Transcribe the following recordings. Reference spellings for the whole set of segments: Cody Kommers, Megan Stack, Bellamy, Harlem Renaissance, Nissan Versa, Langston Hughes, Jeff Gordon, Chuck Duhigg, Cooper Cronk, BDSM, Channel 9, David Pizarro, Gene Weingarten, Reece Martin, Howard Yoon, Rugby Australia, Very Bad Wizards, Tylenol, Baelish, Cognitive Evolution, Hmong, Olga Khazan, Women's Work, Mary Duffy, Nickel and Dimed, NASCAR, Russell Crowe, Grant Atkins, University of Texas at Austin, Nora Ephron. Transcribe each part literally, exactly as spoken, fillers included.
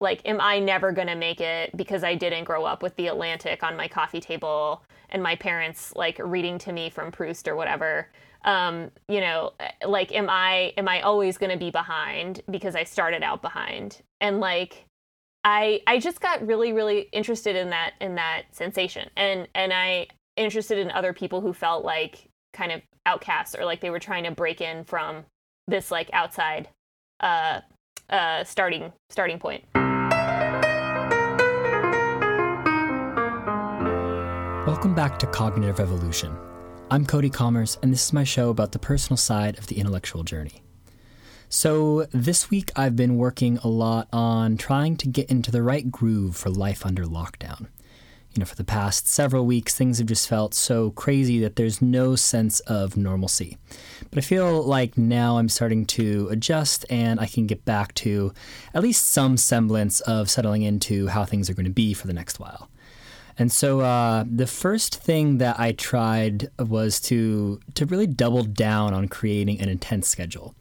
like, am I never going to make it because I didn't grow up with The Atlantic on my coffee table and my parents, like, reading to me from Proust or whatever? Um, you know, like, am I am I always going to be behind because I started out behind? And, like, I I just got really, really interested in that in that sensation. And, and I interested in other people who felt, like, kind of outcasts or, like, they were trying to break in from this, like, outside uh, uh, starting starting point. Welcome back to Cognitive Evolution. I'm Cody Kommers, and this is my show about the personal side of the intellectual journey. So this week I've been working a lot on trying to get into the right groove for life under lockdown. You know, for the past several weeks, things have just felt so crazy that there's no sense of normalcy. But I feel like now I'm starting to adjust, and I can get back to at least some semblance of settling into how things are going to be for the next while. And so uh, the first thing that I tried was to to really double down on creating an intense schedule.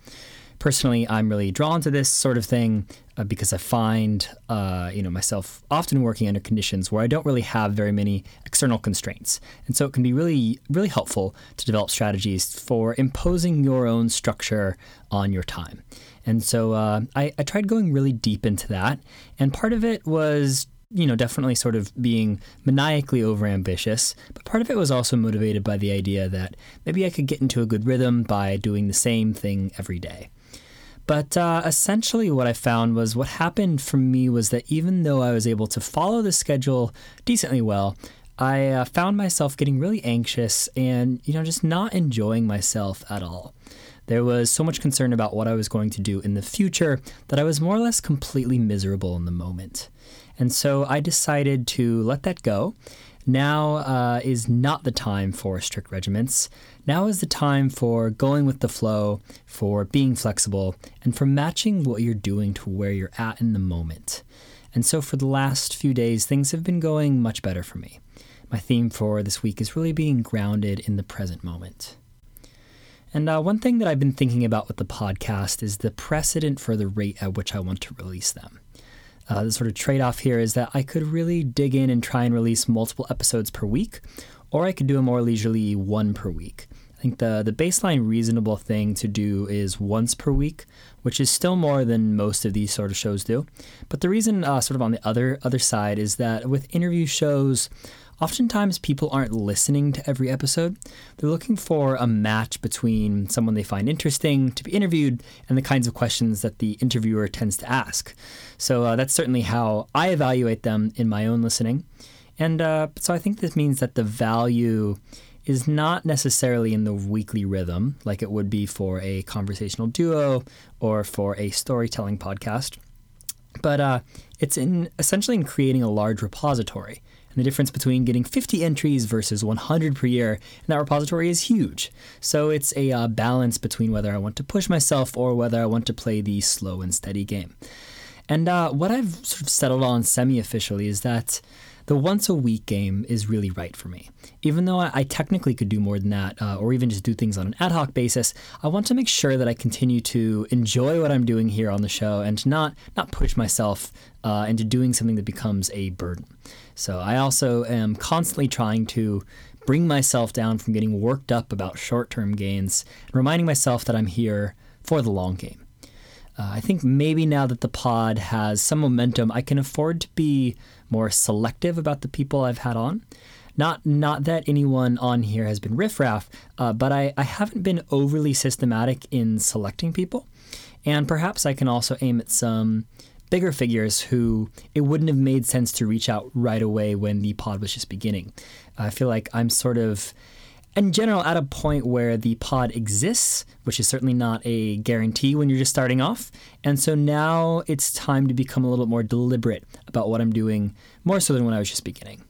Personally, I'm really drawn to this sort of thing uh, because I find uh, you know, myself often working under conditions where I don't really have very many external constraints. And so it can be really, really helpful to develop strategies for imposing your own structure on your time. And so uh, I, I tried going really deep into that. And part of it was, you know, definitely sort of being maniacally overambitious, but part of it was also motivated by the idea that maybe I could get into a good rhythm by doing the same thing every day. But uh, essentially what I found was what happened for me was that even though I was able to follow the schedule decently well, I uh, found myself getting really anxious and, you know, just not enjoying myself at all. There was so much concern about what I was going to do in the future that I was more or less completely miserable in the moment. And so I decided to let that go. Now uh, is not the time for strict regimens. Now is the time for going with the flow, for being flexible, and for matching what you're doing to where you're at in the moment. And so for the last few days, things have been going much better for me. My theme for this week is really being grounded in the present moment. And uh, one thing that I've been thinking about with the podcast is the precedent for the rate at which I want to release them. Uh, the sort of trade-off here is that I could really dig in and try and release multiple episodes per week, or I could do a more leisurely one per week. I think the, the baseline reasonable thing to do is once per week, which is still more than most of these sort of shows do. But the reason uh, sort of on the other other side is that with interview shows, oftentimes people aren't listening to every episode. They're looking for a match between someone they find interesting to be interviewed and the kinds of questions that the interviewer tends to ask. So uh, that's certainly how I evaluate them in my own listening. And uh, so I think this means that the value is not necessarily in the weekly rhythm like it would be for a conversational duo or for a storytelling podcast, but uh, it's in essentially in creating a large repository. The difference between getting fifty entries versus one hundred per year, and that repository is huge. So it's a uh, balance between whether I want to push myself or whether I want to play the slow and steady game. And uh, what I've sort of settled on semi-officially is that the once a week game is really right for me. Even though I, I technically could do more than that, uh, or even just do things on an ad hoc basis, I want to make sure that I continue to enjoy what I'm doing here on the show and to not, not push myself uh, into doing something that becomes a burden. So I also am constantly trying to bring myself down from getting worked up about short-term gains and reminding myself that I'm here for the long game. Uh, I think maybe now that the pod has some momentum, I can afford to be more selective about the people I've had on. Not not that anyone on here has been riffraff, uh, but I, I haven't been overly systematic in selecting people. And perhaps I can also aim at some bigger figures who it wouldn't have made sense to reach out right away when the pod was just beginning. I feel like I'm sort of, in general, at a point where the pod exists, which is certainly not a guarantee when you're just starting off. And so now it's time to become a little bit more deliberate about what I'm doing, more so than when I was just beginning.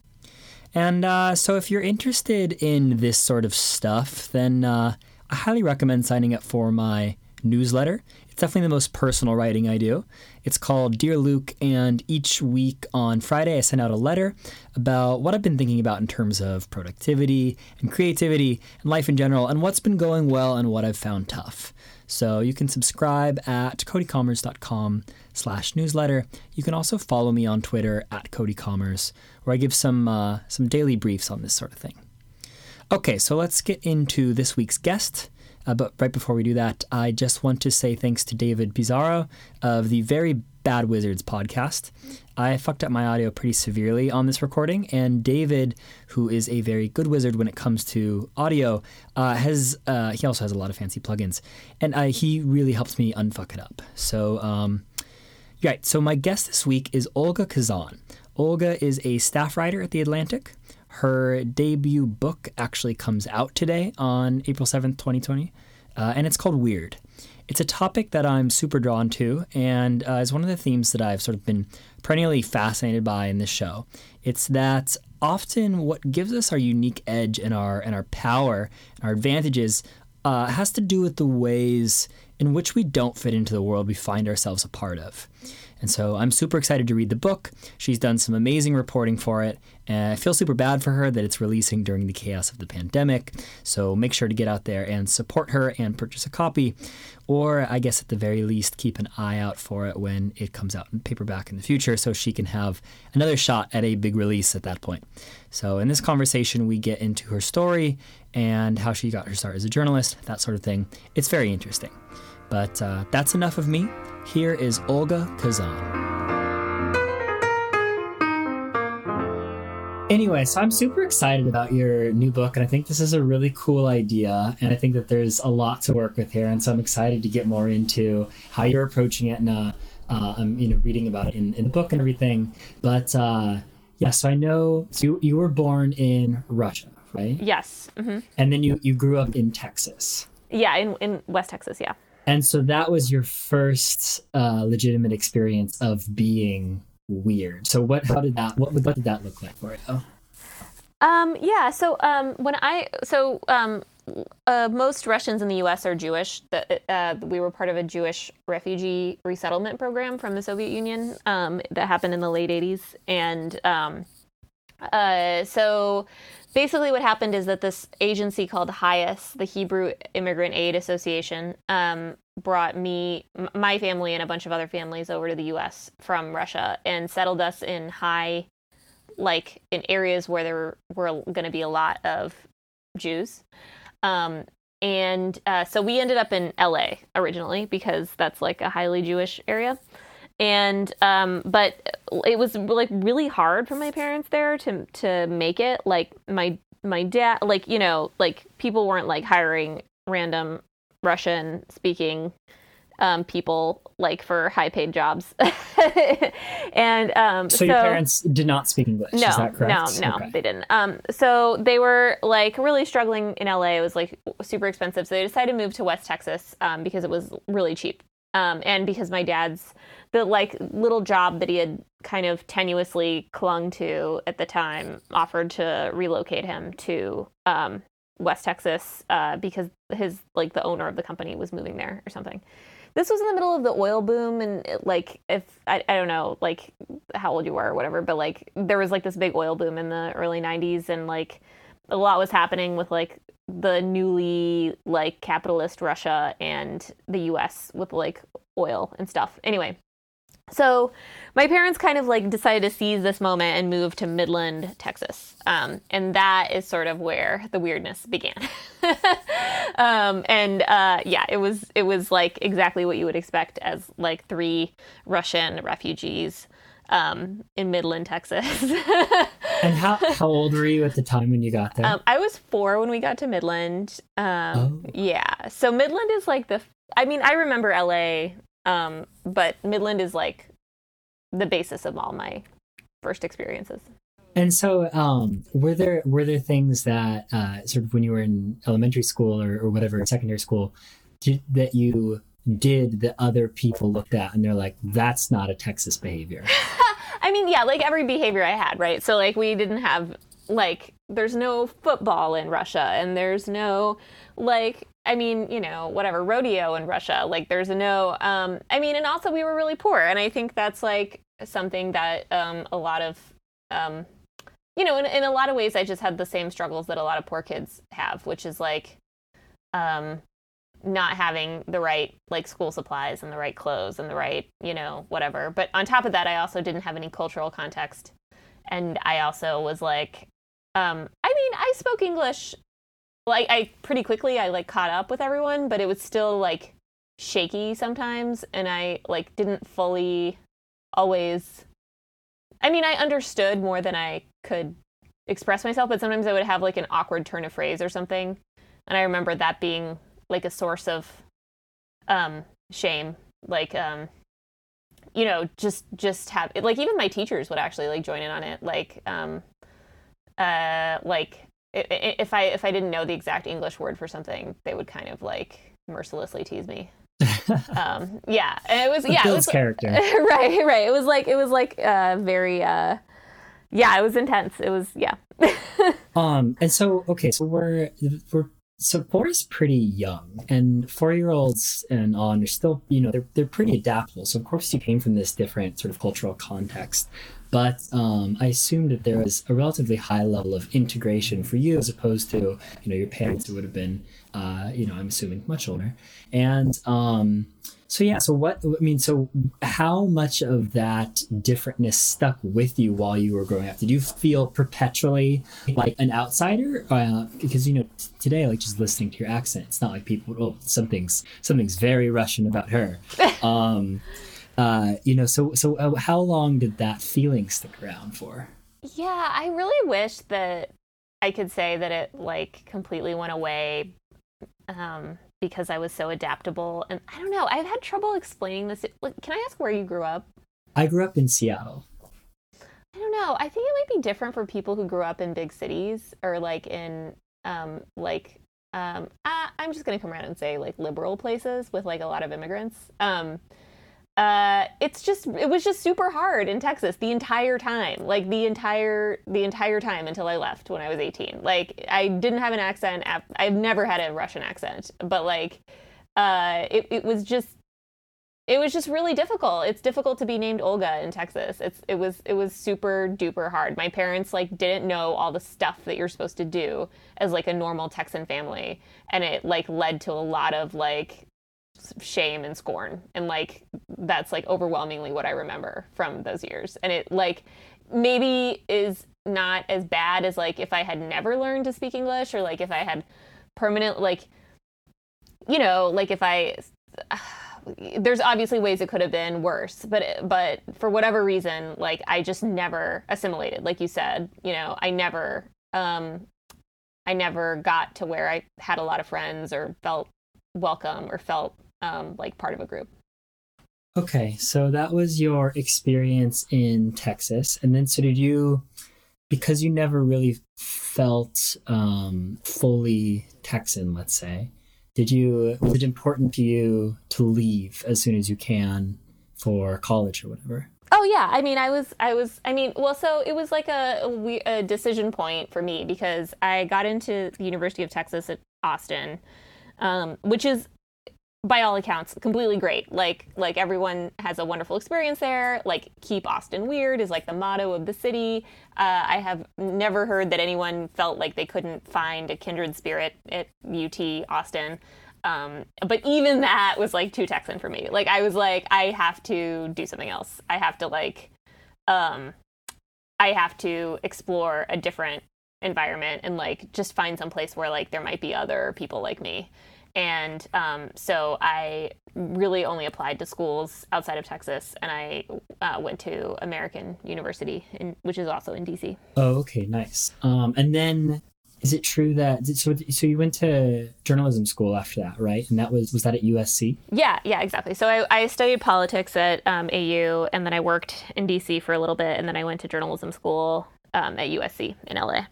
And uh, so if you're interested in this sort of stuff, then uh, I highly recommend signing up for my newsletter. definitely the most personal writing I do. It's called Dear Luke, and each week on Friday I send out a letter about what I've been thinking about in terms of productivity and creativity and life in general, and what's been going well and what I've found tough. So you can subscribe at codykommers.com slash newsletter. You can also follow me on Twitter at Cody Kommers, where I give some uh, some daily briefs on this sort of thing. Okay, so let's get into this week's guest. Uh, but right before we do that, I just want to say thanks to David Pizarro of the Very Bad Wizards podcast. I fucked up my audio pretty severely on this recording, and David, who is a very good wizard when it comes to audio, uh, has uh, he also has a lot of fancy plugins, and I, he really helps me unfuck it up. So, um, right. So my guest this week is Olga Khazan. Olga is a staff writer at The Atlantic. Her debut book actually comes out today on April seventh, twenty twenty, uh, and it's called Weird. It's a topic that I'm super drawn to, and uh, is one of the themes that I've sort of been perennially fascinated by in this show. It's that often what gives us our unique edge and our and our power and our advantages uh, has to do with the ways in which we don't fit into the world we find ourselves a part of. And so I'm super excited to read the book. She's done some amazing reporting for it, and I feel super bad for her that it's releasing during the chaos of the pandemic. So make sure to get out there and support her and purchase a copy, or I guess at the very least keep an eye out for it when it comes out in paperback in the future, so she can have another shot at a big release at that point. So in this conversation, we get into her story and how she got her start as a journalist, that sort of thing. It's very interesting. But uh, that's enough of me. Here is Olga Khazan. Anyway, so I'm super excited about your new book, and I think this is a really cool idea, and I think that there's a lot to work with here, and so I'm excited to get more into how you're approaching it, and uh, uh, I'm you know reading about it in, in the book and everything. But uh, yeah, so I know so you you were born in Russia, right? Yes. Mm-hmm. And then you, you grew up in Texas. Yeah, in in West Texas, yeah. And so that was your first uh, legitimate experience of being weird. So what? How did that? What, what did that look like for you? Um, yeah. So um, when I so um, uh, most Russians in the U S are Jewish. The, uh, we were part of a Jewish refugee resettlement program from the Soviet Union um, that happened in the late eighties, and um, uh, so. Basically, what happened is that this agency called H I A S, the Hebrew Immigrant Aid Association, um, brought me, m- my family, and a bunch of other families over to the U S from Russia, and settled us in high, like in areas where there were going to be a lot of Jews. Um, and uh, so we ended up in L A originally, because that's like a highly Jewish area. And, um, but it was like really hard for my parents there to, to make it. Like my, my dad, like, you know, like people weren't like hiring random Russian speaking, um, people like for high paid jobs. and, um, so, so your parents did not speak English. No, is that correct? no, no, okay. They didn't. Um, so they were like really struggling in L A. It was like super expensive. So they decided to move to West Texas, um, because it was really cheap. Um, and because my dad's, the like little job that he had kind of tenuously clung to at the time offered to relocate him to um, West Texas uh, because his like the owner of the company was moving there or something. This was in the middle of the oil boom, and like if I, I don't know like how old you were or whatever, but like there was like this big oil boom in the early nineties, and like a lot was happening with like the newly like capitalist Russia and the U S with like oil and stuff. Anyway, so my parents kind of like decided to seize this moment and move to Midland, Texas. Um, and that is sort of where the weirdness began. um, and uh, yeah, it was it was like exactly what you would expect as like three Russian refugees um, in Midland, Texas. And how, how old were you at the time when you got there? Um, I was four when we got to Midland. Um, oh. Yeah. So Midland is like the, I mean, I remember L A, um, but Midland is like the basis of all my first experiences. And so um, were there, were there things that uh, sort of when you were in elementary school or, or whatever, secondary school, did, that you did that other people looked at and they're like, that's not a Texas behavior? I mean, yeah, like every behavior I had, right? So like we didn't have like, there's no football in Russia, and there's no like I mean, you know, whatever, rodeo in Russia. Like, there's no, um, I mean, and also we were really poor. And I think that's, like, something that um, a lot of, um, you know, in, in a lot of ways, I just had the same struggles that a lot of poor kids have, which is, like, um, not having the right, like, school supplies and the right clothes and the right, you know, whatever. But on top of that, I also didn't have any cultural context. And I also was, like, um, I mean, I spoke English. Like, I pretty quickly, I, like, caught up with everyone, but it was still, like, shaky sometimes, and I, like, didn't fully always, I mean, I understood more than I could express myself, but sometimes I would have, like, an awkward turn of phrase or something, and I remember that being, like, a source of um, shame, like, um, you know, just, just have, like, even my teachers would actually, like, join in on it, like, um, uh, like, If I if I didn't know the exact English word for something, they would kind of like mercilessly tease me. um, yeah, and it was it yeah, builds it was character. right, right. It was like it was like uh, very uh, yeah, it was intense. It was yeah. um, and so okay, so we're we're so four is pretty young, and four year olds and on are still you know they're they're pretty adaptable. So of course you came from this different sort of cultural context. But um, I assumed that there was a relatively high level of integration for you as opposed to, you know, your parents who would have been, uh, you know, I'm assuming much older. And um, so, yeah, so what, I mean, so how much of that differentness stuck with you while you were growing up? Did you feel perpetually like an outsider? Uh, because, you know, t- today, like just listening to your accent, it's not like people, oh, something's, something's very Russian about her. Um Uh, you know, so so how long did that feeling stick around for? Yeah, I really wish that I could say that it like completely went away um, because I was so adaptable. And I don't know, I've had trouble explaining this. Like, can I ask where you grew up? I grew up in Seattle. I don't know. I think it might be different for people who grew up in big cities or like in um, like um, I, I'm just going to come around and say like liberal places with like a lot of immigrants. Um, Uh, it's just, it was just super hard in Texas the entire time, like the entire, the entire time until I left when I was eighteen. Like I didn't have an accent. I've never had a Russian accent, but like, uh, it, it was just, it was just really difficult. It's difficult to be named Olga in Texas. It's, it was, it was super duper hard. My parents like didn't know all the stuff that you're supposed to do as like a normal Texan family. And it like led to a lot of like shame and scorn, and like that's like overwhelmingly what I remember from those years. And it like maybe is not as bad as like if I had never learned to speak English, or like if I had permanent like you know like if I uh, there's obviously ways it could have been worse, but but for whatever reason like I just never assimilated, like you said. you know I never um I never got to where I had a lot of friends or felt welcome or felt um, like part of a group. Okay, so that was your experience in Texas. And then so did you, because you never really felt um, fully Texan, let's say, did you, was it important to you to leave as soon as you can for college or whatever? Oh yeah, I mean, I was, I was, I mean, well, so it was like a, a decision point for me because I got into the University of Texas at Austin, Um, which is, by all accounts, completely great. Like, like everyone has a wonderful experience there. Like, keep Austin weird is like the motto of the city. Uh, I have never heard that anyone felt like they couldn't find a kindred spirit at U T Austin. Um, but even that was like too Texan for me. Like, I was like, I have to do something else. I have to like, um, I have to explore a different environment and like just find some place where like there might be other people like me. And um so I really only applied to schools outside of Texas, and I uh, went to American University, in, which is also in D C. Oh, okay, nice. Um and then is it true that so so you went to journalism school after that, right? And that was was that at U S C? Yeah, yeah, exactly. So I, I studied politics at um, A U, and then I worked in D C for a little bit, and then I went to journalism school um, at U S C in L A.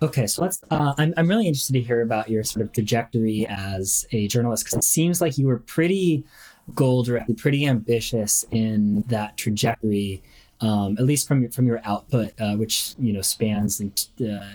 Okay, so let's. Uh, I'm I'm really interested to hear about your sort of trajectory as a journalist, because it seems like you were pretty goal-directed, pretty ambitious in that trajectory, um, at least from your, from your output, uh, which you know spans in, uh,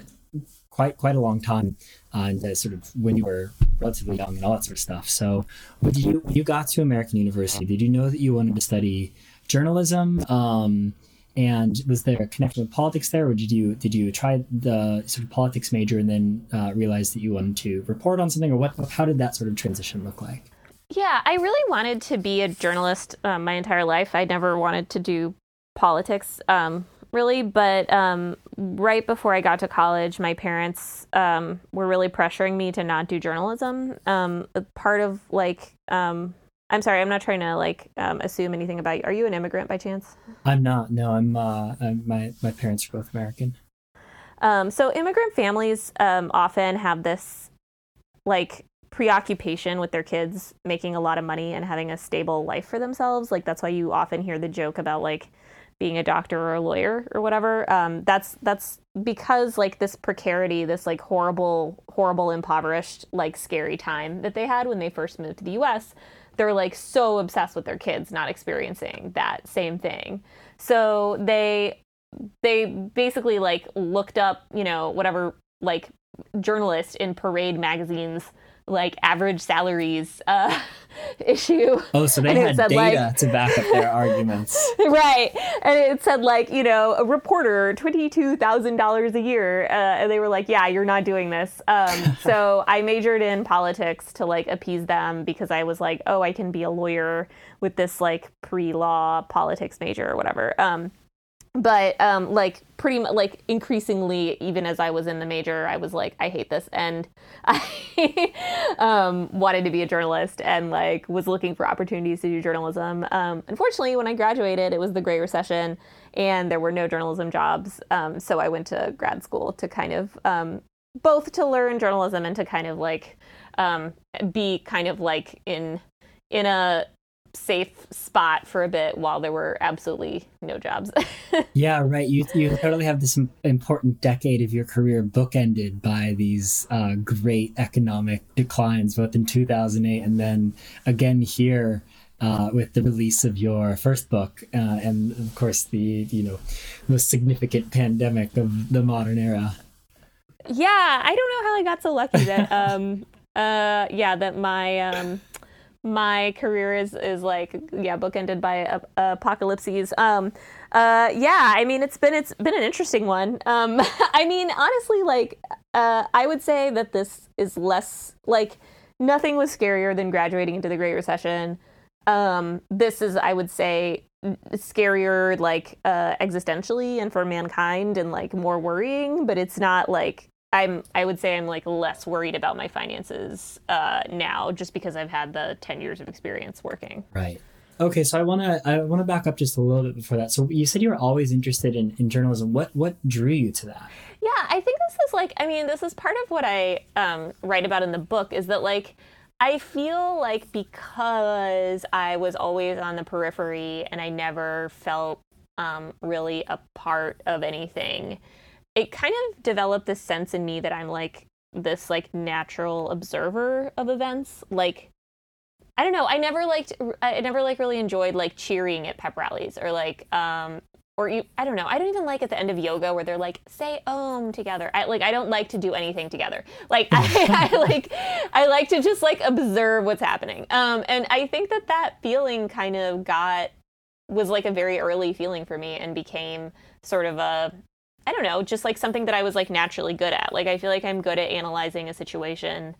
quite quite a long time, uh, and sort of when you were relatively young and all that sort of stuff. So when you when you got to American University, did you know that you wanted to study journalism? Um, and was there a connection with politics there, or did you did you try the sort of politics major and then uh, realize that you wanted to report on something, or what? How did that sort of transition look like? Yeah, I really wanted to be a journalist uh, my entire life. I never wanted to do politics, um, really. But um, right before I got to college, my parents um, were really pressuring me to not do journalism. Um, part of like, um, I'm sorry, I'm not trying to like um, assume anything about you. Are you an immigrant by chance? I'm not. No, I'm. Uh, I'm my my parents are both American. Um, so immigrant families um, often have this like preoccupation with their kids making a lot of money and having a stable life for themselves. Like that's why you often hear the joke about like being a doctor or a lawyer or whatever. Um, that's that's because like this precarity, this like horrible, horrible, impoverished, like scary time that they had when they first moved to the U S. They're like so obsessed with their kids not experiencing that same thing. So they they basically like looked up, you know, whatever like journalist in Parade magazine's like average salaries uh, issue. Oh, so they had said, data like, to back up their arguments. Right. And it said like, you know, a reporter, twenty-two thousand dollars a year. Uh, and they were like, yeah, you're not doing this. Um, so I majored in politics to like appease them because I was like, oh, I can be a lawyer with this like pre-law politics major or whatever. Um, but um, like pretty much like increasingly, even as I was in the major, I was like, I hate this. And I um, wanted to be a journalist and like was looking for opportunities to do journalism. Um, unfortunately, when I graduated, it was the Great Recession and there were no journalism jobs. Um, so I went to grad school to kind of um, both to learn journalism and to kind of like um, be kind of like in in a safe spot for a bit while there were absolutely no jobs. Yeah, right. You you totally have this important decade of your career bookended by these uh, great economic declines, both in two thousand eight and then again here uh, with the release of your first book, uh, and of course the you know most significant pandemic of the modern era. Yeah, I don't know how I got so lucky that um uh yeah that my um. My career is, is like, yeah, bookended by uh, apocalypses. Um, uh, yeah, I mean, it's been it's been an interesting one. Um, I mean, honestly, like, uh, I would say that this is less, like, nothing was scarier than graduating into the Great Recession. Um, this is, I would say, scarier, like, uh, existentially and for mankind and, like, more worrying, but it's not, like, I'm, I would say I'm like less worried about my finances uh, now just because I've had the ten years of experience working. Right. Okay. So I want to, I want to back up just a little bit before that. So you said you were always interested in, in journalism. What, what drew you to that? Yeah, I think this is like, I mean, this is part of what I um, write about in the book is that like, I feel like because I was always on the periphery and I never felt um, really a part of anything, it kind of developed this sense in me that I'm like this like natural observer of events. Like, I don't know. I never liked, I never like really enjoyed like cheering at pep rallies or like, um, or you, I don't know. I don't even like at the end of yoga where they're like, say om together. I like, I don't like to do anything together. Like I, I like, I like to just like observe what's happening. Um, and I think that that feeling kind of got, was like a very early feeling for me and became sort of a, I don't know, just like something that I was like naturally good at. Like I feel like I'm good at analyzing a situation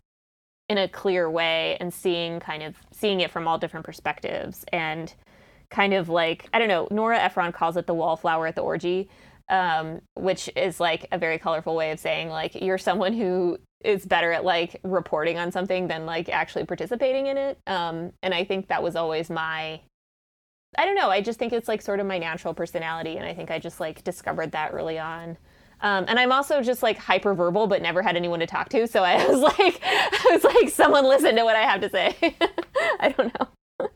in a clear way and seeing kind of seeing it from all different perspectives and kind of like, I don't know, Nora Ephron calls it the wallflower at the orgy, um, which is like a very colorful way of saying like you're someone who is better at like reporting on something than like actually participating in it. Um, and I think that was always my I don't know. I just think it's like sort of my natural personality. And I think I just like discovered that early on. Um, and I'm also just like hyperverbal, but never had anyone to talk to. So I was like, I was like, someone listen to what I have to say. I don't know.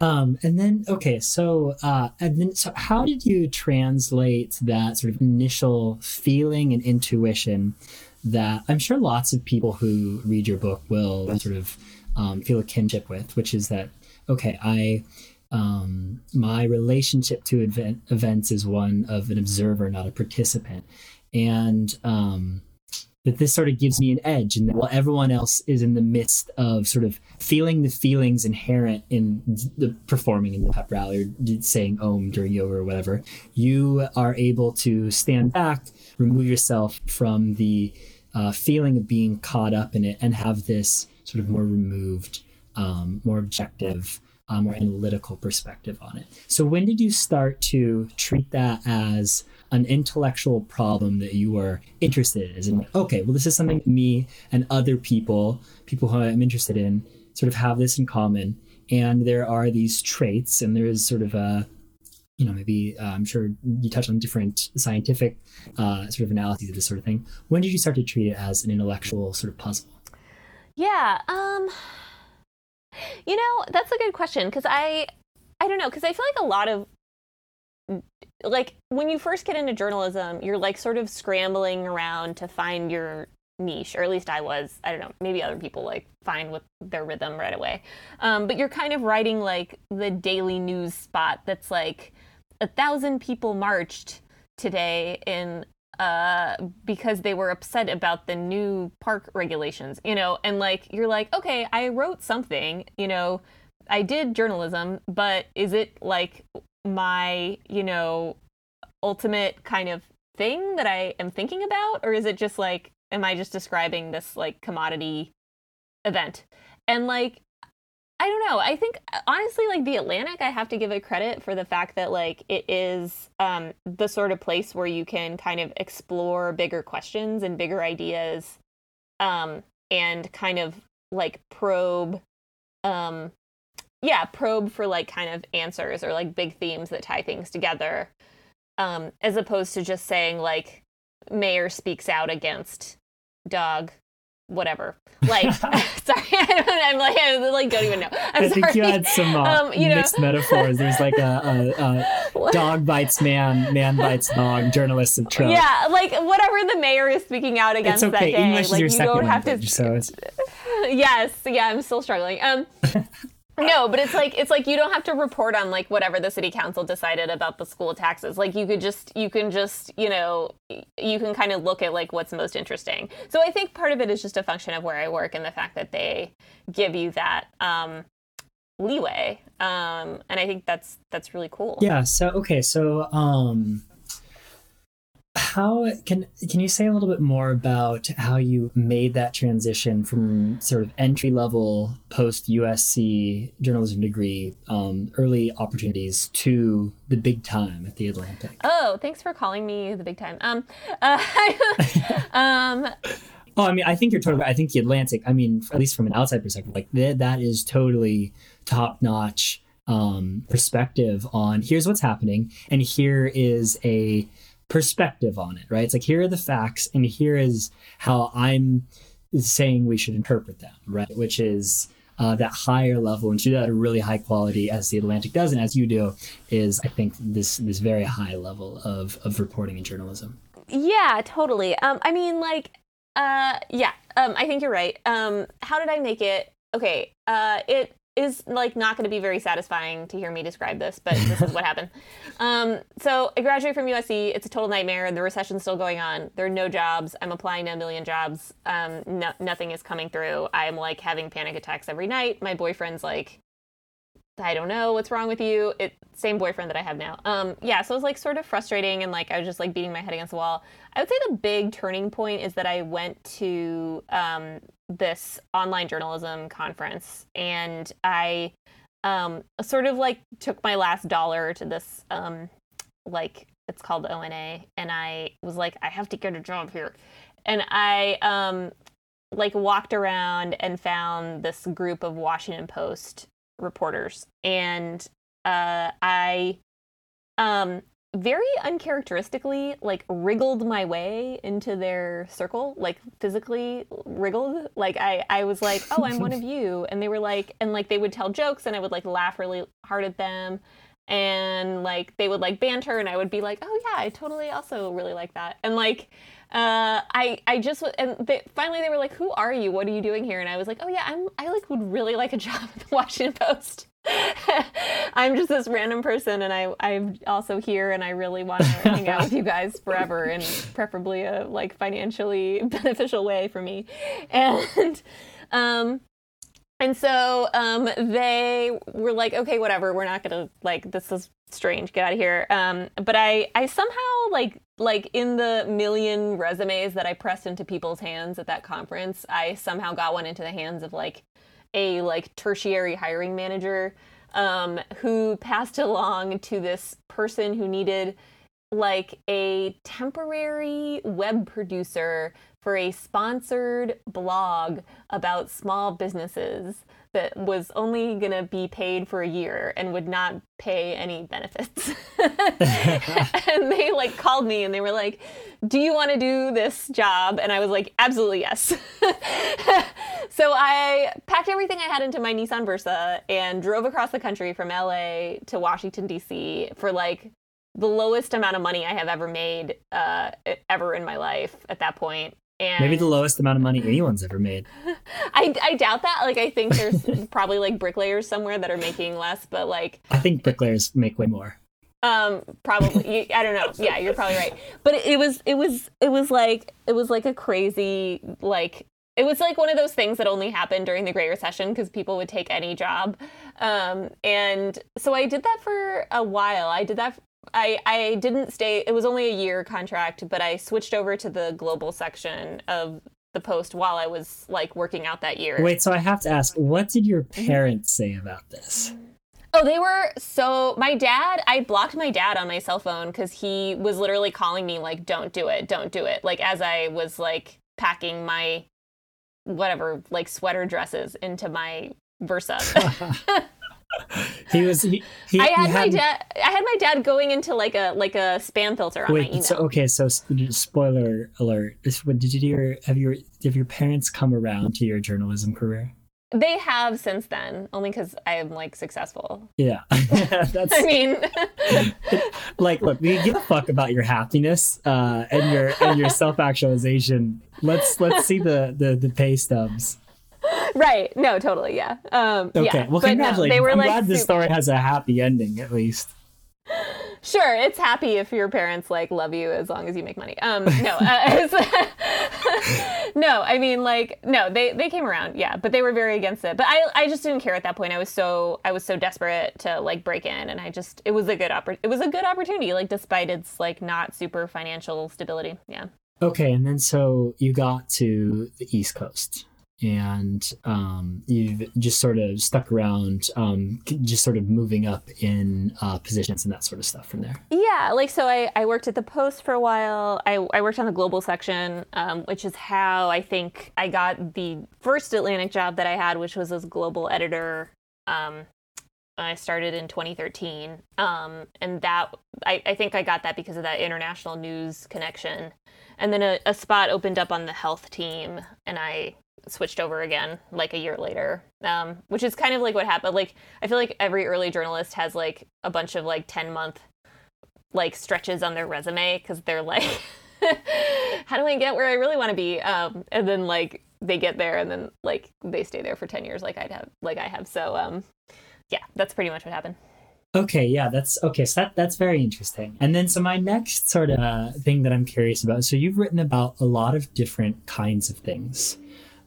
um, and then, okay. So, uh, and then, so how did you translate that sort of initial feeling and intuition that I'm sure lots of people who read your book will sort of um, feel a kinship with, which is that, okay, I, Um, my relationship to event, events is one of an observer, not a participant. And um, that this sort of gives me an edge, and that while everyone else is in the midst of sort of feeling the feelings inherent in the performing in the pep rally or saying om during yoga or whatever, you are able to stand back, remove yourself from the uh, feeling of being caught up in it, and have this sort of more removed, um, more objective, um, more analytical perspective on it. So when did you start to treat that as an intellectual problem that you are interested in? As in, okay, well, this is something that me and other people, people who I'm interested in, sort of have this in common. And there are these traits, and there is sort of a, you know, maybe uh, I'm sure you touched on different scientific uh, sort of analyses of this sort of thing. When did you start to treat it as an intellectual sort of puzzle? Yeah, um, you know, that's a good question, because I, I don't know, because I feel like a lot of, like, when you first get into journalism, you're like sort of scrambling around to find your niche, or at least I was. I don't know, maybe other people like find with their rhythm right away. Um, but you're kind of writing like the daily news spot that's like a thousand people marched today in uh, because they were upset about the new park regulations, you know, and like you're like, okay, I wrote something, you know, I did journalism, but is it like my, you know, ultimate kind of thing that I am thinking about? Or is it just like, am I just describing this like commodity event? And like, I don't know. I think honestly, like The Atlantic, I have to give it credit for the fact that like it is um, the sort of place where you can kind of explore bigger questions and bigger ideas um, and kind of like probe um, yeah, probe for like kind of answers or like big themes that tie things together, um, as opposed to just saying like mayor speaks out against dog, whatever. Like, sorry, I don't, I'm like, I like don't even know. I'm I sorry. think you had some uh, um, you mixed know. metaphors. There's like a, a, a dog bites man, man bites dog, journalists of Trump. Yeah, like whatever the mayor is speaking out against it's okay. that day. English like, is your you second don't language, have to. So it's... Yes, yeah, I'm still struggling. Um. No, but it's like it's like you don't have to report on like whatever the city council decided about the school taxes. Like you could just you can just, you know, you can kind of look at like what's most interesting. So I think part of it is just a function of where I work and the fact that they give you that um, leeway. Um, and I think that's that's really cool. Yeah. So, OK, so um, how can can you say a little bit more about how you made that transition from sort of entry level post U S C journalism degree, um, early opportunities to the big time at The Atlantic? Oh, thanks for calling me the big time. Um, uh, um, oh, I mean, I think you're totally. I think The Atlantic, I mean, at least from an outside perspective, like th- that is totally top notch um, perspective on here's what's happening, and here is a perspective on it, right? It's like, here are the facts, and here is how I'm saying we should interpret them, right? Which is uh, that higher level, and to do that at a really high quality, as The Atlantic does and as you do, is I think this this very high level of of reporting and journalism. Yeah, totally. Um, I mean, like, uh, yeah, um, I think you're right. Um, how did I make it? Okay, uh, it is like not going to be very satisfying to hear me describe this, but this is what happened. Um, so I graduated from U S C. It's a total nightmare. The recession's still going on. There are no jobs. I'm applying to a million jobs. Um, no, nothing is coming through. I'm like having panic attacks every night. My boyfriend's like, I don't know what's wrong with you. It same boyfriend that I have now. Um, yeah. So it was like sort of frustrating, and like I was just like beating my head against the wall. I would say the big turning point is that I went to um, this online journalism conference, and I um, sort of like took my last dollar to this um, like it's called O N A, and I was like, I have to get a job here, and I um, like walked around and found this group of Washington Post reporters, and uh, I um, very uncharacteristically like wriggled my way into their circle, like physically wriggled. Like I, I was like, oh, I'm one of you, and they were like, and like they would tell jokes, and I would like laugh really hard at them, and like they would like banter, and I would be like, oh yeah, I totally also really like that, and like uh I I just and they, finally they were like, who are you, what are you doing here? And I was like, oh yeah, I'm I like would really like a job at the Washington Post. I'm just this random person, and I, I'm also here, and I really want to hang out with you guys forever, and preferably a like financially beneficial way for me. And um, and so um, they were like, okay, whatever, we're not gonna like this is strange, get out of here. Um, but I, I somehow like like in the million resumes that I pressed into people's hands at that conference, I somehow got one into the hands of like a like tertiary hiring manager. Um, who passed along to this person who needed like a temporary web producer for a sponsored blog about small businesses that was only going to be paid for a year and would not pay any benefits. And they like called me and they were like, do you want to do this job? And I was like, absolutely yes. So I packed everything I had into my Nissan Versa and drove across the country from L A to Washington, D C for like the lowest amount of money I have ever made uh, ever in my life at that point. And maybe the lowest amount of money anyone's ever made. I, I doubt that. Like, I think there's probably like bricklayers somewhere that are making less, but like, I think bricklayers make way more. Um, probably. I don't know. Yeah, you're probably right. But it, it was, it was, it was like, it was like a crazy, like, it was like one of those things that only happened during the Great Recession because people would take any job. Um, and so I did that for a while. I did that for, I, I didn't stay. It was only a year contract, but I switched over to the global section of the Post while I was like working out that year. Wait, so I have to ask, what did your parents say about this? Oh, they were so my dad, I blocked my dad on my cell phone because he was literally calling me like, don't do it. Don't do it. Like as I was like packing my whatever, like sweater dresses into my Versa. He was. He, he, I had, he had my dad. I had my dad going into like a like a spam filter on wait, my email. So, okay, so spoiler alert. Did your have your have your parents come around to your journalism career? They have since then, only because I am like successful. Yeah, that's. I mean, like, look, we give a fuck about your happiness uh, and your and your self actualization. Let's let's see the the, the pay stubs. Right. No, totally. Yeah. Um, okay. Yeah. Well, but congratulations. No, they were I'm like glad super... this story has a happy ending, at least. Sure. It's happy if your parents like love you as long as you make money. Um, no. Uh, no, I mean, like, no, they, they came around. Yeah. But they were very against it. But I I just didn't care at that point. I was so I was so desperate to like break in. And I just it was a good oppor- it was a good opportunity, like despite its like not super financial stability. Yeah. Okay. And then so you got to the East Coast. And um, you've just sort of stuck around, um, just sort of moving up in uh, positions and that sort of stuff from there. Yeah, like so I, I worked at the Post for a while. I, I worked on the global section, um, which is how I think I got the first Atlantic job that I had, which was as global editor. Um, I started in twenty thirteen. Um, and that I, I think I got that because of that international news connection. And then a, a spot opened up on the health team and I switched over again like a year later, um, which is kind of like what happened. Like, I feel like every early journalist has like a bunch of like ten month like stretches on their resume because they're like, how do I get where I really want to be? Um, and then like they get there and then like they stay there for ten years like I'd have like I have. So um, yeah, that's pretty much what happened. Okay, yeah, that's okay. So that, that's very interesting. And then so my next sort of uh, thing that I'm curious about. So you've written about a lot of different kinds of things.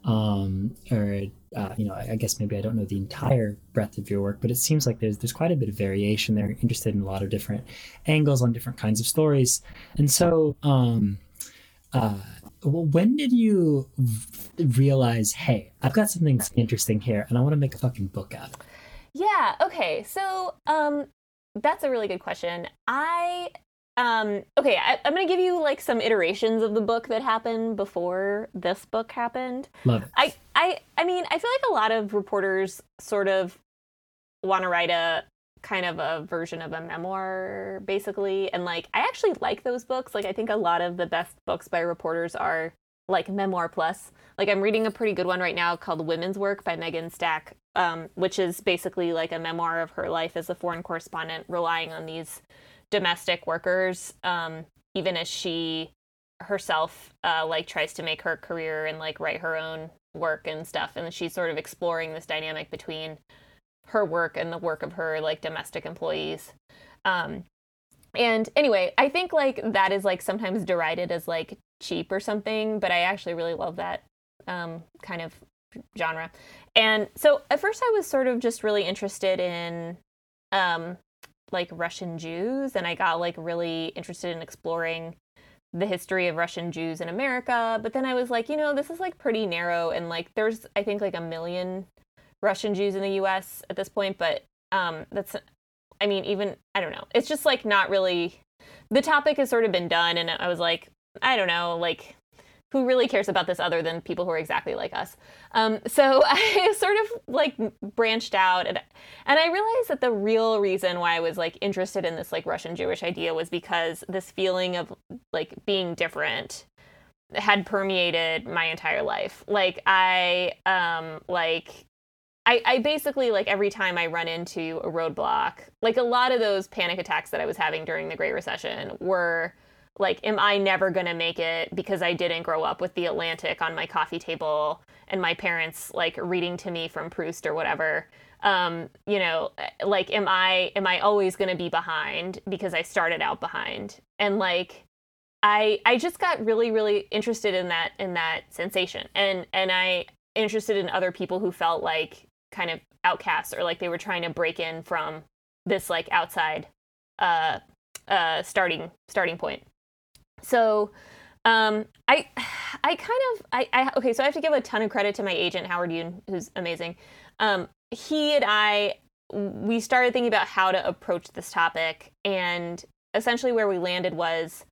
Um, or, uh, you know, I, I guess maybe I don't know the entire breadth of your work, but it seems like there's there's quite a bit of variation there. You're interested in a lot of different angles on different kinds of stories. And so um, uh, when did you realize, hey, I've got something that's interesting here and I want to make a fucking book out of it? Yeah. Okay. So um, that's a really good question. I... Um, okay, I, I'm going to give you like some iterations of the book that happened before this book happened. Love it. I, I, I mean, I feel like a lot of reporters sort of want to write a kind of a version of a memoir, basically. And like, I actually like those books. Like, I think a lot of the best books by reporters are like memoir plus. Like, I'm reading a pretty good one right now called Women's Work by Megan Stack, um, which is basically like a memoir of her life as a foreign correspondent relying on these domestic workers, um, even as she herself uh, like tries to make her career and like write her own work and stuff. And she's sort of exploring this dynamic between her work and the work of her, like, domestic employees. Um, and anyway, I think, like, that is, like, sometimes derided as, like, cheap or something, but I actually really love that um, kind of genre. And so at first I was sort of just really interested in, um, like, Russian Jews, and I got, like, really interested in exploring the history of Russian Jews in America. But then I was like, you know, this is, like, pretty narrow, and, like, there's, I think, like, a million Russian Jews in the U S at this point, but um, that's, I mean, even, I don't know. It's just, like, not really, the topic has sort of been done, and I was like, I don't know, like, who really cares about this other than people who are exactly like us? Um, so I sort of, like, branched out, and and I realized that the real reason why I was, like, interested in this, like, Russian Jewish idea was because this feeling of, like, being different had permeated my entire life. Like, I, um, like... I, I basically, like, every time I run into a roadblock, like, a lot of those panic attacks that I was having during the Great Recession were, like, am I never going to make it because I didn't grow up with The Atlantic on my coffee table and my parents, like, reading to me from Proust or whatever? Um, you know, like, am I am I always going to be behind because I started out behind? And, like, I I just got really, really interested in that in that sensation. And, and I interested in other people who felt like kind of outcasts, or like they were trying to break in from this, like, outside uh uh starting starting point. So um I I kind of I, I okay so I have to give a ton of credit to my agent, Howard Yoon, who's amazing. Um he and I we started thinking about how to approach this topic, and essentially where we landed was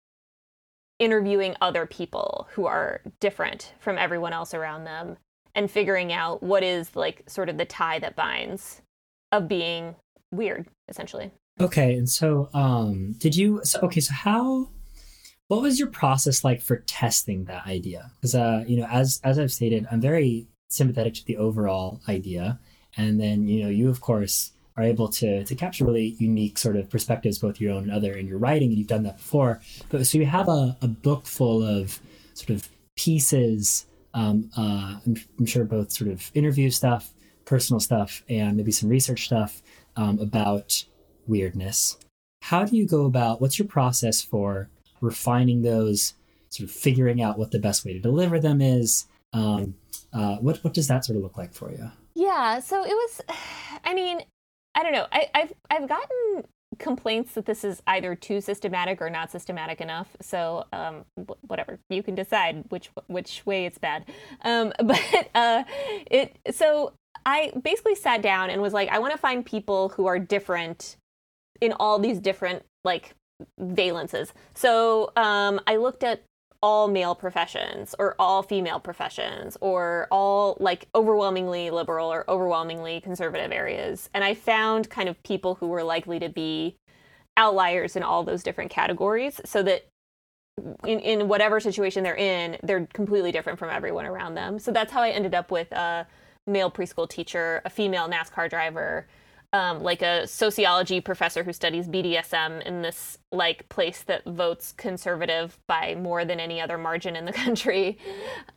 interviewing other people who are different from everyone else around them, and figuring out what is, like, sort of the tie that binds of being weird, essentially. Okay, and so um, did you, so, okay, so how, what was your process like for testing that idea? Because, uh, you know, as as I've stated, I'm very sympathetic to the overall idea. And then, you know, you, of course, are able to to capture really unique sort of perspectives, both your own and other, in your writing, and you've done that before. But so you have a, a book full of sort of pieces. Um, uh, I'm, I'm sure both sort of interview stuff, personal stuff, and maybe some research stuff um, about weirdness. How do you go about, what's your process for refining those, sort of figuring out what the best way to deliver them is? Um, uh, what, what does that sort of look like for you? Yeah, so it was, I mean, I don't know. I, I've, I've gotten complaints that this is either too systematic or not systematic enough. So um, w- whatever, you can decide which which way it's bad. Um, but uh, it so I basically sat down and was like, I want to find people who are different in all these different, like, valences. So um, I looked at all male professions, or all female professions, or all, like, overwhelmingly liberal or overwhelmingly conservative areas. And I found kind of people who were likely to be outliers in all those different categories, so that in, in whatever situation they're in, they're completely different from everyone around them. So that's how I ended up with a male preschool teacher, a female NASCAR driver, Um, like a sociology professor who studies B D S M in this, like, place that votes conservative by more than any other margin in the country.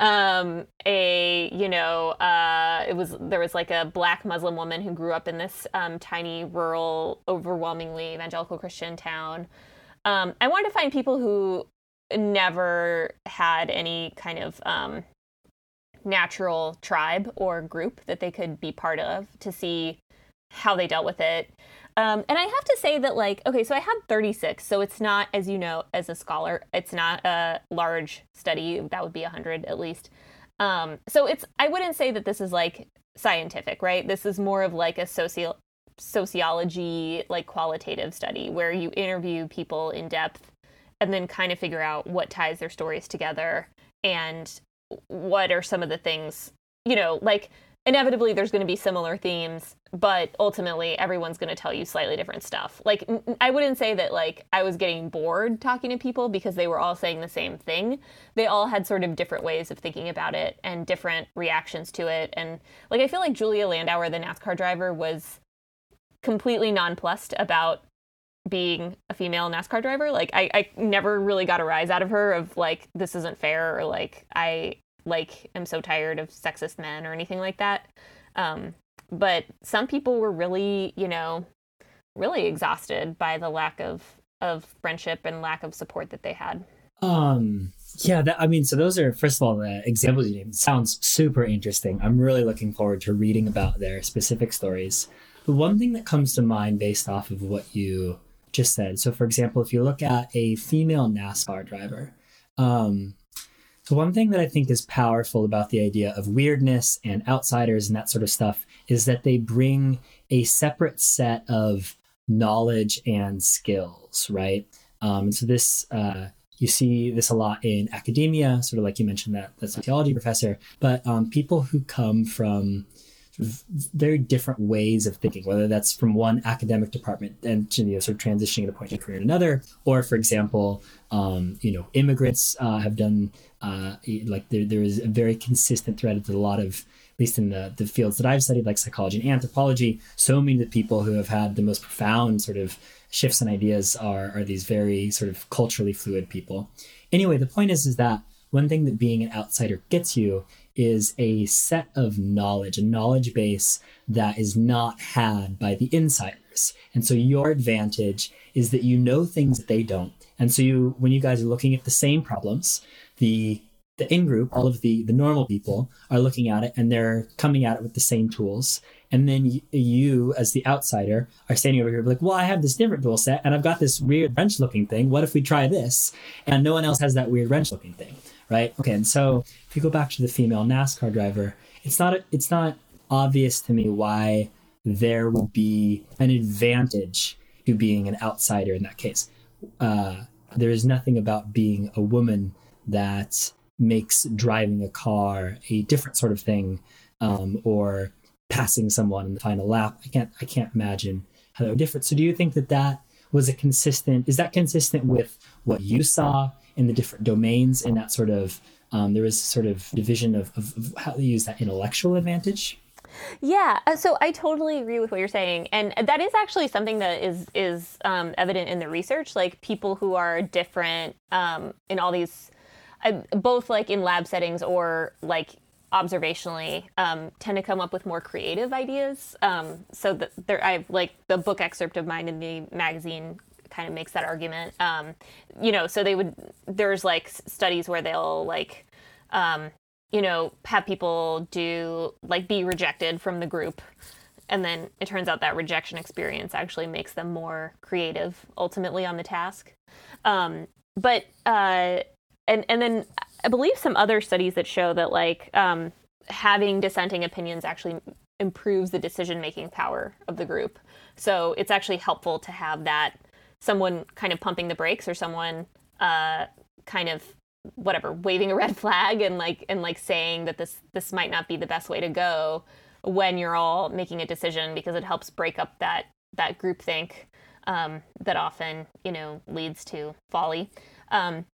Um, a, you know, uh, it was, there was, like, a Black Muslim woman who grew up in this um, tiny, rural, overwhelmingly evangelical Christian town. Um, I wanted to find people who never had any kind of um, natural tribe or group that they could be part of, to see how they dealt with it. Um, and I have to say that, like, okay, so I had thirty-six, so it's not, as you know, as a scholar, it's not a large study. That would be one hundred at least. Um, so it's, I wouldn't say that this is, like, scientific, right? This is more of, like, a socio- sociology, like, qualitative study, where you interview people in depth and then kind of figure out what ties their stories together and what are some of the things, you know, like, inevitably there's going to be similar themes, but ultimately everyone's going to tell you slightly different stuff. Like, I wouldn't say that, like, I was getting bored talking to people because they were all saying the same thing. They all had sort of different ways of thinking about it and different reactions to it. And, like, I feel like Julia Landauer, the NASCAR driver, was completely nonplussed about being a female NASCAR driver. Like, I, I never really got a rise out of her of, like, this isn't fair, or, like, I, like, am so tired of sexist men, or anything like that. Um, But some people were really, you know, really exhausted by the lack of, of friendship and lack of support that they had. Um, yeah, that, I mean, so those are, first of all, the examples you gave sounds super interesting. I'm really looking forward to reading about their specific stories. The one thing that comes to mind based off of what you just said, so for example, if you look at a female NASCAR driver, um, so one thing that I think is powerful about the idea of weirdness and outsiders and that sort of stuff is that they bring a separate set of knowledge and skills, right? Um, and so this, uh, you see this a lot in academia, sort of like you mentioned that, that sociology professor, but um, people who come from very different ways of thinking, whether that's from one academic department and to, you know, sort of transitioning at a point in your career to another, or for example, um, you know, immigrants uh, have done uh, like there there is a very consistent thread to a lot of, at least in the the fields that I've studied, like psychology and anthropology. So many of the people who have had the most profound sort of shifts in ideas are are these very sort of culturally fluid people. Anyway, the point is is that one thing that being an outsider gets you is a set of knowledge, a knowledge base that is not had by the insiders. And so your advantage is that you know things that they don't. And so you, when you guys are looking at the same problems, the the in-group, all of the, the normal people are looking at it and they're coming at it with the same tools. And then you, you as the outsider are standing over here like, well, I have this different tool set and I've got this weird wrench looking thing. What if we try this? And no one else has that weird wrench looking thing. Right. Okay. And so if you go back to the female NASCAR driver, it's not it's not obvious to me why there would be an advantage to being an outsider in that case. Uh, there is nothing about being a woman that makes driving a car a different sort of thing, um, or passing someone in the final lap. I can't I can't imagine how that would differ. So do you think that that was a consistent? Is that consistent with what you saw in the different domains, and that sort of, um, there was sort of division of, of, of how they use that intellectual advantage? Yeah, so I totally agree with what you're saying. And that is actually something that is is um, evident in the research, like people who are different um, in all these, uh, both like in lab settings or like observationally, um, tend to come up with more creative ideas. Um, so the, there, I've like the book excerpt of mine in the magazine kind of makes that argument, um, you know, so they would, there's like studies where they'll like, um, you know, have people do like be rejected from the group. And then it turns out that rejection experience actually makes them more creative ultimately on the task. Um, but, uh, and, and then I believe some other studies that show that like, um, having dissenting opinions actually improves the decision-making power of the group. So it's actually helpful to have that someone kind of pumping the brakes or someone uh, kind of whatever, waving a red flag and like and like saying that this this might not be the best way to go when you're all making a decision, because it helps break up that that groupthink um, that often, you know, leads to folly. Um,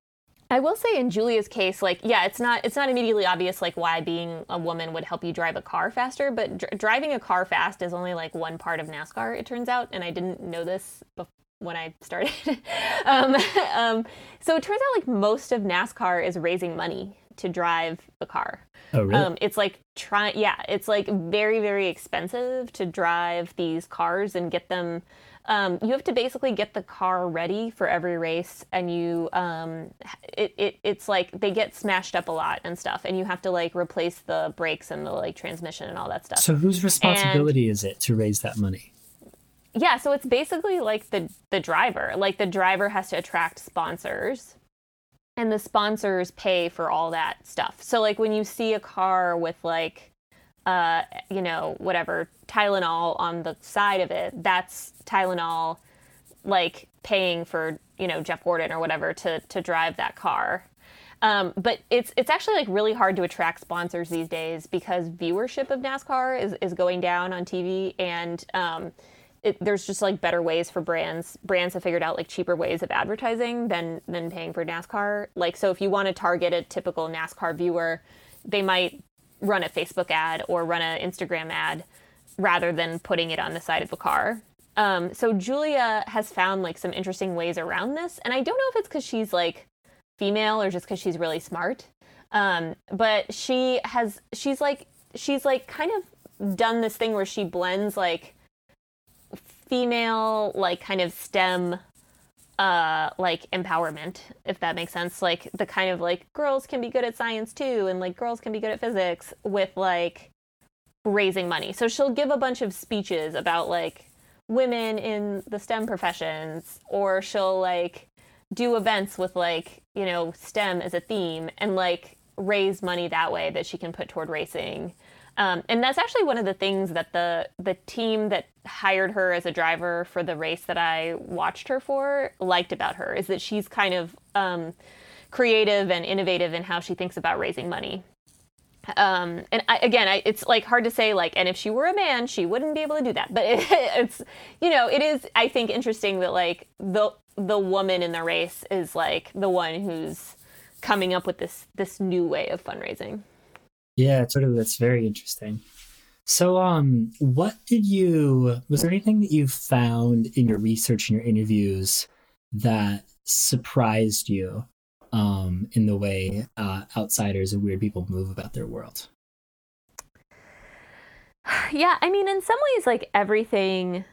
I will say in Julia's case, like, yeah, it's not it's not immediately obvious like why being a woman would help you drive a car faster, but dr- driving a car fast is only like one part of NASCAR, it turns out, and I didn't know this before when I started. um, um, so it turns out like most of NASCAR is raising money to drive a car. Oh, really? Um, it's like try, yeah, it's like very, very expensive to drive these cars and get them. Um, you have to basically get the car ready for every race, and you, um, it, it, it's like they get smashed up a lot and stuff, and you have to like replace the brakes and the like transmission and all that stuff. So whose responsibility and, is it to raise that money? Yeah, so it's basically like the, the driver. Like the driver has to attract sponsors, and the sponsors pay for all that stuff. So like when you see a car with like, uh, you know, whatever, Tylenol on the side of it, that's Tylenol like paying for, you know, Jeff Gordon or whatever to, to drive that car. Um, but it's it's actually like really hard to attract sponsors these days because viewership of NASCAR is, is going down on T V, and um It, there's just like better ways for brands. Brands have figured out like cheaper ways of advertising than than paying for NASCAR. Like, so if you want to target a typical NASCAR viewer, they might run a Facebook ad or run an Instagram ad rather than putting it on the side of a car. Um, so Julia has found like some interesting ways around this. And I don't know if it's because she's like female or just because she's really smart. Um, but she has, she's like, she's like kind of done this thing where she blends like female, like kind of STEM, uh, like empowerment, if that makes sense. Like the kind of like girls can be good at science too, and like girls can be good at physics, with like raising money. So she'll give a bunch of speeches about like women in the STEM professions, or she'll like do events with like, you know, STEM as a theme, and like raise money that way that she can put toward racing. Um, and that's actually one of the things that the the team that hired her as a driver for the race that I watched her for liked about her, is that she's kind of um, creative and innovative in how she thinks about raising money. Um, and I, again, I, it's like hard to say like, and if she were a man, she wouldn't be able to do that. But it, it's, you know, it is, I think, interesting that like the the woman in the race is like the one who's coming up with this this new way of fundraising. Yeah, totally. That's very interesting. So, um, what did you, was there anything that you found in your research and your interviews that surprised you um, in the way uh, outsiders and weird people move about their world? Yeah, I mean, in some ways, like everything,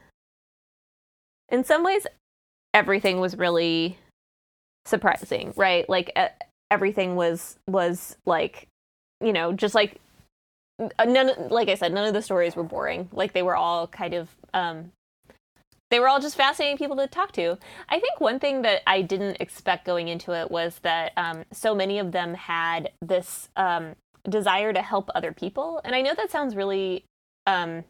in some ways, everything was really surprising, right? Like everything was, was like, you know, just like none, like I said, none of the stories were boring. Like they were all kind of, um, they were all just fascinating people to talk to. I think one thing that I didn't expect going into it was that um, so many of them had this um, desire to help other people. And I know that sounds really um,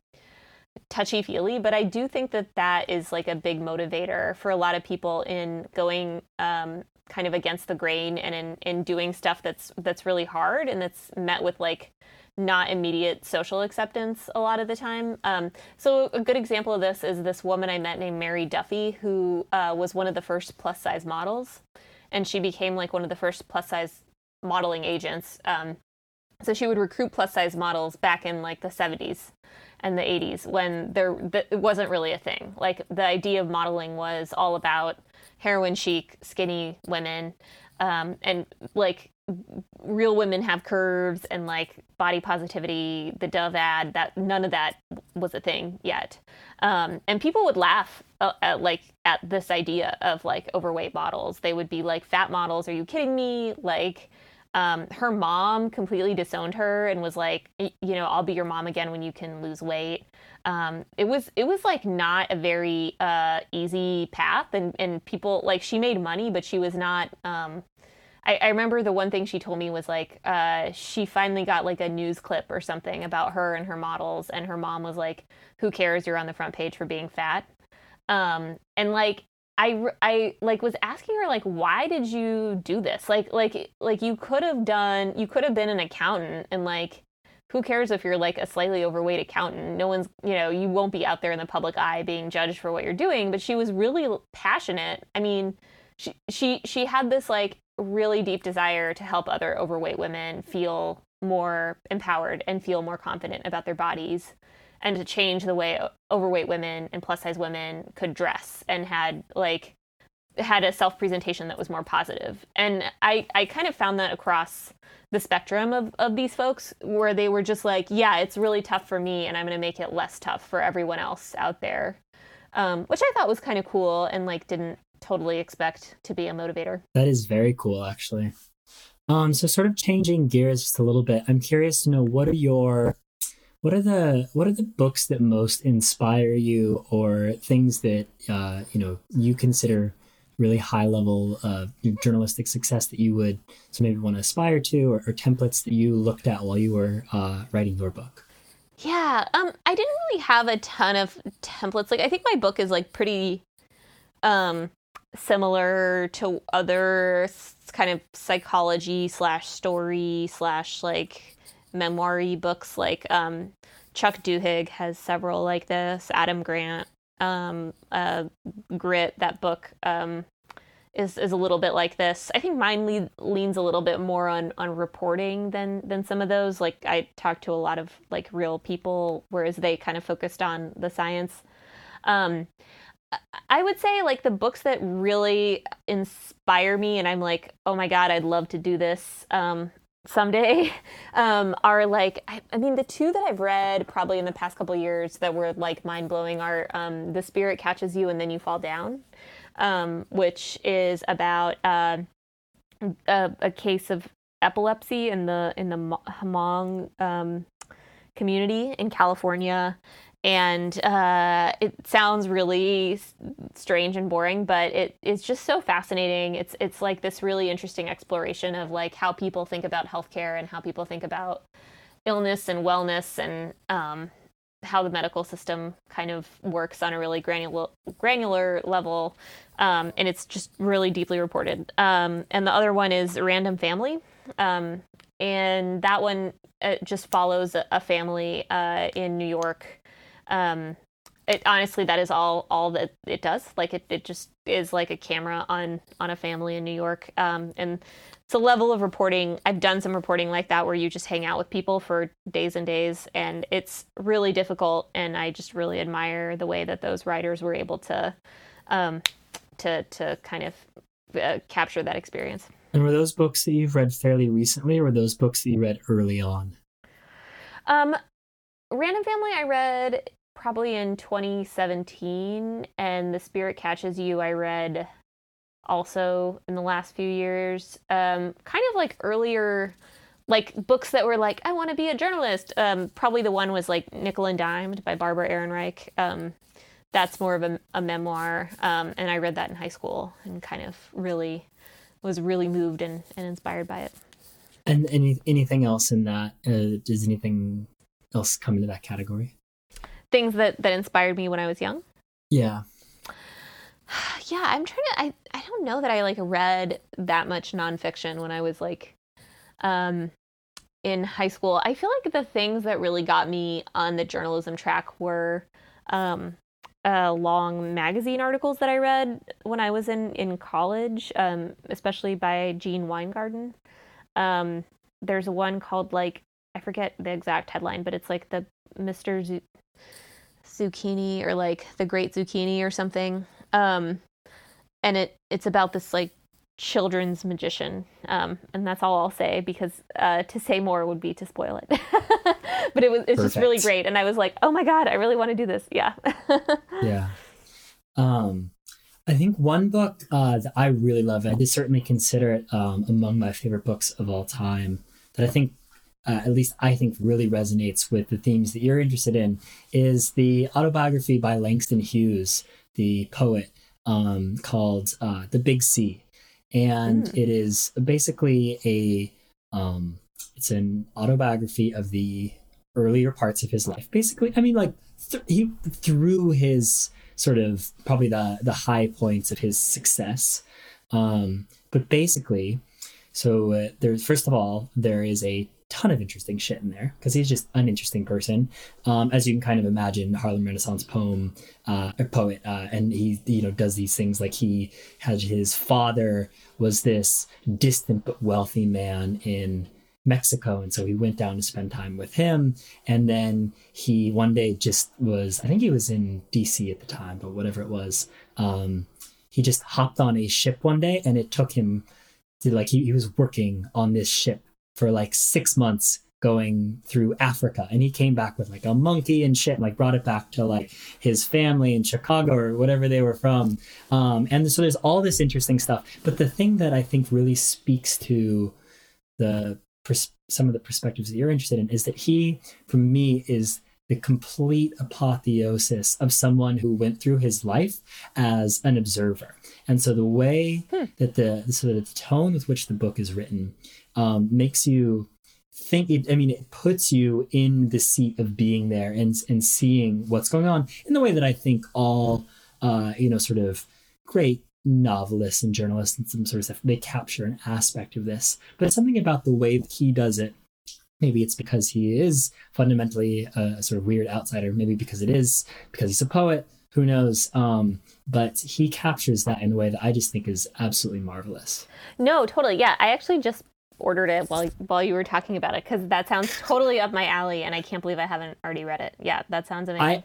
touchy-feely, but I do think that that is like a big motivator for a lot of people in going um kind of against the grain, and in, in doing stuff that's that's really hard and that's met with like not immediate social acceptance a lot of the time. Um, so a good example of this is this woman I met named Mary Duffy, who uh, was one of the first plus size models, and she became like one of the first plus size modeling agents. Um, so she would recruit plus size models back in like the seventies and the eighties, when there th- it wasn't really a thing. Like the idea of modeling was all about heroin chic, skinny women, um, and like real women have curves and like body positivity, the Dove ad, that none of that was a thing yet. Um, and people would laugh at, at like at this idea of like overweight models. They would be like, fat models, are you kidding me? Like um, her mom completely disowned her and was like, you know, I'll be your mom again when you can lose weight. Um, it was, it was like not a very, uh, easy path, and, and people like, she made money, but she was not, um, I, I remember the one thing she told me was like, uh, she finally got like a news clip or something about her and her models, and her mom was like, who cares? You're on the front page for being fat. Um, and like, I, I like was asking her like, why did you do this? Like, like, like you could have done, you could have been an accountant, and like, who cares if you're like a slightly overweight accountant? No one's, you know, you won't be out there in the public eye being judged for what you're doing. But she was really passionate. I mean, she she she had this like really deep desire to help other overweight women feel more empowered and feel more confident about their bodies, and to change the way overweight women and plus size women could dress, and had like had a self-presentation that was more positive. And I, I kind of found that across the spectrum of, of these folks, where they were just like, yeah, it's really tough for me, and I'm going to make it less tough for everyone else out there, um, which I thought was kind of cool, and like didn't totally expect to be a motivator. That is very cool, actually. Um, so sort of changing gears just a little bit, I'm curious to know, what are your, what are the, what are the books that most inspire you, or things that, uh, you know, you consider really high level of uh, journalistic success that you would so maybe want to aspire to, or, or templates that you looked at while you were uh, writing your book? Yeah, um, I didn't really have a ton of templates. Like I think my book is like pretty um, similar to other kind of psychology slash story slash like memoir-y books. Like um, Chuck Duhigg has several like this, Adam Grant. Um, uh, Grit, that book, um, is, is a little bit like this. I think mine lead, leans a little bit more on, on reporting than, than some of those. Like I talked to a lot of like real people, whereas they kind of focused on the science. Um, I would say like the books that really inspire me and I'm like, oh my God, I'd love to do this. Um, someday um, are like, I, I mean, the two that I've read probably in the past couple of years that were like mind blowing are um, The Spirit Catches You and Then You Fall Down, um, which is about uh, a, a case of epilepsy in the in the Hmong um, community in California. And uh, it sounds really strange and boring, but it is just so fascinating. It's it's like this really interesting exploration of like how people think about healthcare and how people think about illness and wellness, and um, how the medical system kind of works on a really granular granular level. Um, and it's just really deeply reported. Um, and the other one is Random Family. Um, and that one uh, just follows a, a family uh, in New York. Um, it honestly, that is all, all that it does. Like it, it just is like a camera on, on a family in New York. Um, and it's a level of reporting. I've done some reporting like that where you just hang out with people for days and days, and it's really difficult. And I just really admire the way that those writers were able to, um, to, to kind of uh, capture that experience. And were those books that you've read fairly recently, or were those books that you read early on? Um, Random Family I read probably in twenty seventeen, and The Spirit Catches You I read also in the last few years, um, kind of like earlier, like books that were like, I want to be a journalist. Um, probably the one was like Nickel and Dimed by Barbara Ehrenreich. Um, that's more of a, a memoir, um, and I read that in high school and kind of really was really moved and, and inspired by it. And any anything else in that? Uh, does anything else come into that category? Things that, that inspired me when I was young? Yeah. Yeah, I'm trying to, I, I don't know that I like read that much nonfiction when I was like um, in high school. I feel like the things that really got me on the journalism track were um, uh, long magazine articles that I read when I was in, in college, um, especially by Gene Weingarten. Um, there's one called like, I forget the exact headline, but it's like the Mister Z- Zucchini or like the Great Zucchini or something. Um, and it, it's about this like children's magician. Um, and that's all I'll say, because uh, to say more would be to spoil it. But it was, it's just really great. And I was like, oh my God, I really want to do this. Yeah. Yeah. Um, I think one book uh, that I really love, I did certainly consider it um, among my favorite books of all time, that I think Uh, at least I think really resonates with the themes that you're interested in, is the autobiography by Langston Hughes, the poet, um, called uh, The Big Sea. And mm. it is basically a, um, it's an autobiography of the earlier parts of his life. Basically, I mean, like th- he through his sort of probably the, the high points of his success. Um, but basically, so uh, there's, first of all, there is a ton of interesting shit in there, because he's just an interesting person, um, as you can kind of imagine. Harlem Renaissance poem, uh, a poet, uh, and he, you know, does these things like he had his father was this distant but wealthy man in Mexico, and so he went down to spend time with him. And then he one day just was, I think he was in D C at the time, but whatever it was, um, he just hopped on a ship one day, and it took him to like he, he was working on this ship for like six months going through Africa. And he came back with like a monkey and shit, and like brought it back to like his family in Chicago or whatever they were from. Um, and so there's all this interesting stuff. But the thing that I think really speaks to the pers- some of the perspectives that you're interested in is that he, for me, is the complete apotheosis of someone who went through his life as an observer. And so the way hmm. that the, so that the tone with which the book is written um, makes you think, it, I mean, it puts you in the seat of being there and, and seeing what's going on in the way that I think all, uh, you know, sort of great novelists and journalists and some sort of stuff, they capture an aspect of this. But it's something about the way that he does it. Maybe it's because he is fundamentally a sort of weird outsider. Maybe because it is because he's a poet. Who knows? Um, but he captures that in a way that I just think is absolutely marvelous. No, totally. Yeah, I actually just ordered it while while you were talking about it, because that sounds totally up my alley, and I can't believe I haven't already read it. Yeah, that sounds amazing.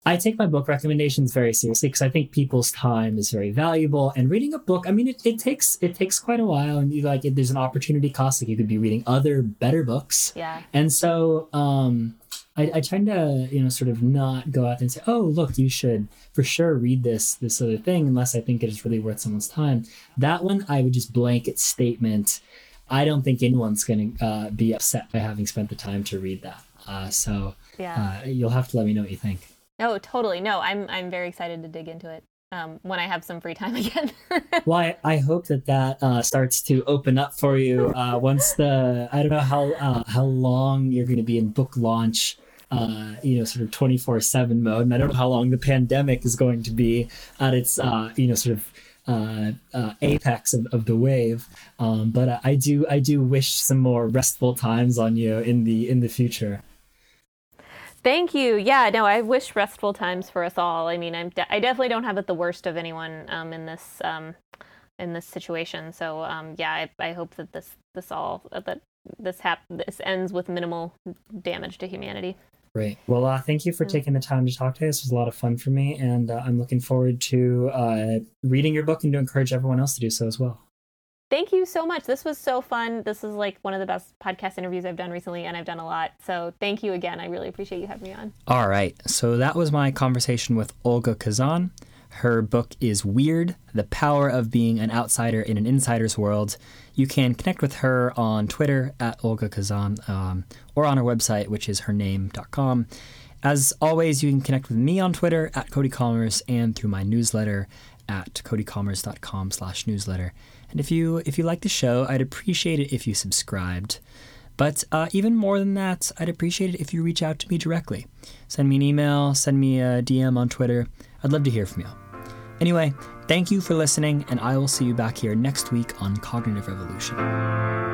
I, I take my book recommendations very seriously because I think people's time is very valuable. And reading a book, I mean, it, it takes it takes quite a while, and you like it, there's an opportunity cost. Like you could be reading other better books. Yeah. And so um, I, I tend to, you know, sort of not go out there and say, oh, look, you should for sure read this this other thing, unless I think it is really worth someone's time. That one, I would just blanket statement. I don't think anyone's going to uh, be upset by having spent the time to read that. Uh, so yeah. uh, you'll have to let me know what you think. No, totally. No, I'm I'm very excited to dig into it um, when I have some free time again. Well, I, I hope that that uh, starts to open up for you uh, once the, I don't know how uh, how long you're going to be in book launch, uh, you know, sort of twenty-four seven mode. And I don't know how long the pandemic is going to be at its, uh, you know, sort of uh, uh, apex of, of the wave. Um, but uh, I do I do wish some more restful times on you in the in the future. Thank you. Yeah, no, I wish restful times for us all. I mean, I'm de- I definitely don't have it the worst of anyone um, in this um, in this situation. So um, yeah, I, I hope that this this all that this hap- this ends with minimal damage to humanity. Great. Well, uh, thank you for mm-hmm. taking the time to talk today. This was a lot of fun for me, and uh, I'm looking forward to uh, reading your book and to encourage everyone else to do so as well. Thank you so much. This was so fun. This is like one of the best podcast interviews I've done recently, and I've done a lot. So thank you again. I really appreciate you having me on. All right. So that was my conversation with Olga Khazan. Her book is Weird, The Power of Being an Outsider in an Insider's World. You can connect with her on Twitter at Olga Khazan um, or on her website, which is her name dot com. As always, you can connect with me on Twitter at Cody Kommers and through my newsletter at cody kommers dot com slash newsletter. And if you if you like the show, I'd appreciate it if you subscribed. But uh, even more than that, I'd appreciate it if you reach out to me directly. Send me an email, send me a D M on Twitter. I'd love to hear from you. Anyway, thank you for listening, and I will see you back here next week on Cognitive Evolution.